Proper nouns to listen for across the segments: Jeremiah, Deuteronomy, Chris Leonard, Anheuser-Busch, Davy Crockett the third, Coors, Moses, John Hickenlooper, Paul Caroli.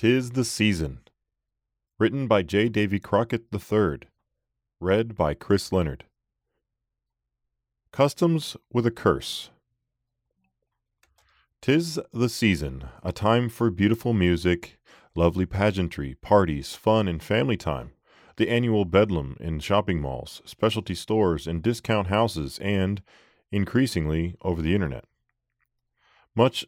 'Tis the Season, written by J. Davy Crockett the Third, read by Chris Leonard. Customs with a Curse. 'Tis the season, a time for beautiful music, lovely pageantry, parties, fun, and family time, the annual bedlam in shopping malls, specialty stores, and discount houses, and, increasingly, over the internet. Much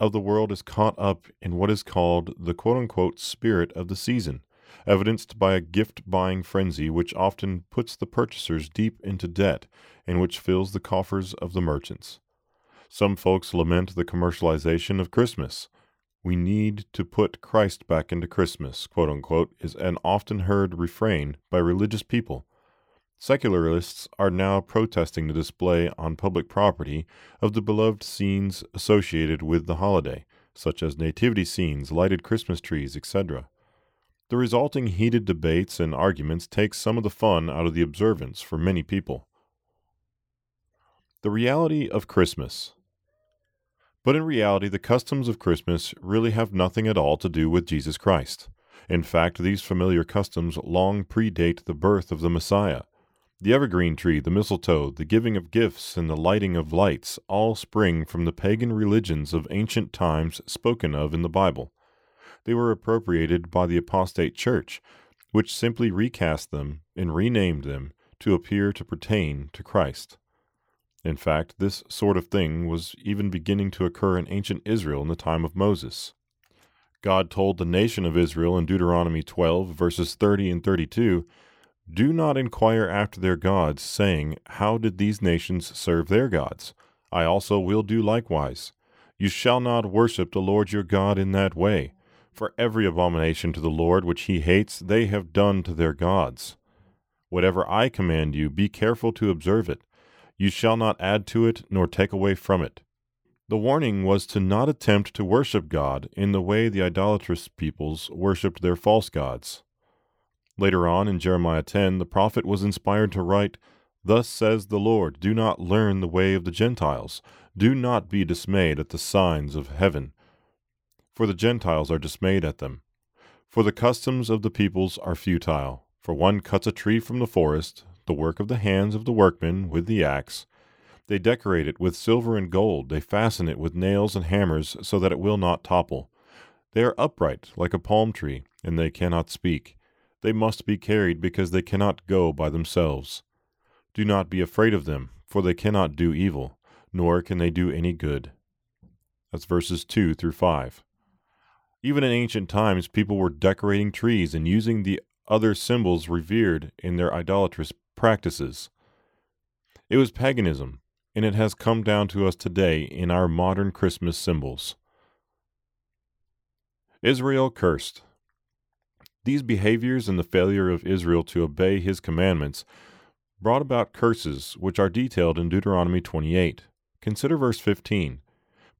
of the world is caught up in what is called the quote-unquote spirit of the season, evidenced by a gift-buying frenzy which often puts the purchasers deep into debt and which fills the coffers of the merchants. Some folks lament the commercialization of Christmas. "We need to put Christ back into Christmas," quote-unquote, is an often heard refrain by religious people. Secularists are now protesting the display on public property of the beloved scenes associated with the holiday, such as nativity scenes, lighted Christmas trees, etc. The resulting heated debates and arguments take some of the fun out of the observance for many people. The reality of Christmas. But in reality, the customs of Christmas really have nothing at all to do with Jesus Christ. In fact, these familiar customs long predate the birth of the Messiah. The evergreen tree, the mistletoe, the giving of gifts, and the lighting of lights all spring from the pagan religions of ancient times spoken of in the Bible. They were appropriated by the apostate church, which simply recast them and renamed them to appear to pertain to Christ. In fact, this sort of thing was even beginning to occur in ancient Israel in the time of Moses. God told the nation of Israel in Deuteronomy 12, verses 30 and 32, "Do not inquire after their gods, saying, 'How did these nations serve their gods? I also will do likewise.' You shall not worship the Lord your God in that way, for every abomination to the Lord which he hates they have done to their gods. Whatever I command you, be careful to observe it. You shall not add to it nor take away from it." The warning was to not attempt to worship God in the way the idolatrous peoples worshipped their false gods. Later on, in Jeremiah 10, the prophet was inspired to write, "Thus says the Lord, do not learn the way of the Gentiles. Do not be dismayed at the signs of heaven, for the Gentiles are dismayed at them. For the customs of the peoples are futile. For one cuts a tree from the forest, the work of the hands of the workmen with the axe. They decorate it with silver and gold. They fasten it with nails and hammers so that it will not topple. They are upright like a palm tree, and they cannot speak. They must be carried because they cannot go by themselves. Do not be afraid of them, for they cannot do evil, nor can they do any good." That's verses 2 through 5. Even in ancient times, people were decorating trees and using the other symbols revered in their idolatrous practices. It was paganism, and it has come down to us today in our modern Christmas symbols. Israel cursed. These behaviors and the failure of Israel to obey his commandments brought about curses which are detailed in Deuteronomy 28. Consider verse 15.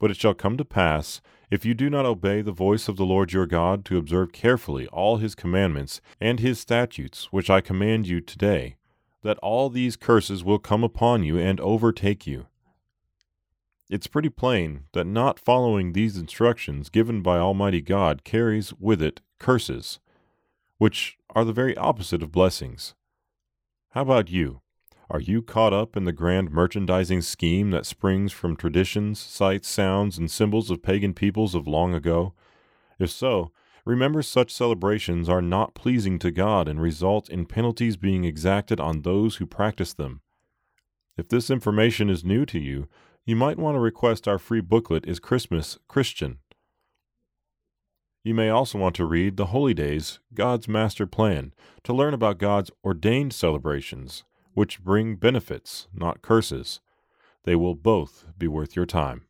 "But it shall come to pass, if you do not obey the voice of the Lord your God, to observe carefully all his commandments and his statutes, which I command you today, that all these curses will come upon you and overtake you." It's pretty plain that not following these instructions given by Almighty God carries with it curses, which are the very opposite of blessings. How about you? Are you caught up in the grand merchandising scheme that springs from traditions, sights, sounds, and symbols of pagan peoples of long ago? If so, remember such celebrations are not pleasing to God and result in penalties being exacted on those who practice them. If this information is new to you, you might want to request our free booklet, Is Christmas Christian? You may also want to read The Holy Days, God's Master Plan, to learn about God's ordained celebrations, which bring benefits, not curses. They will both be worth your time.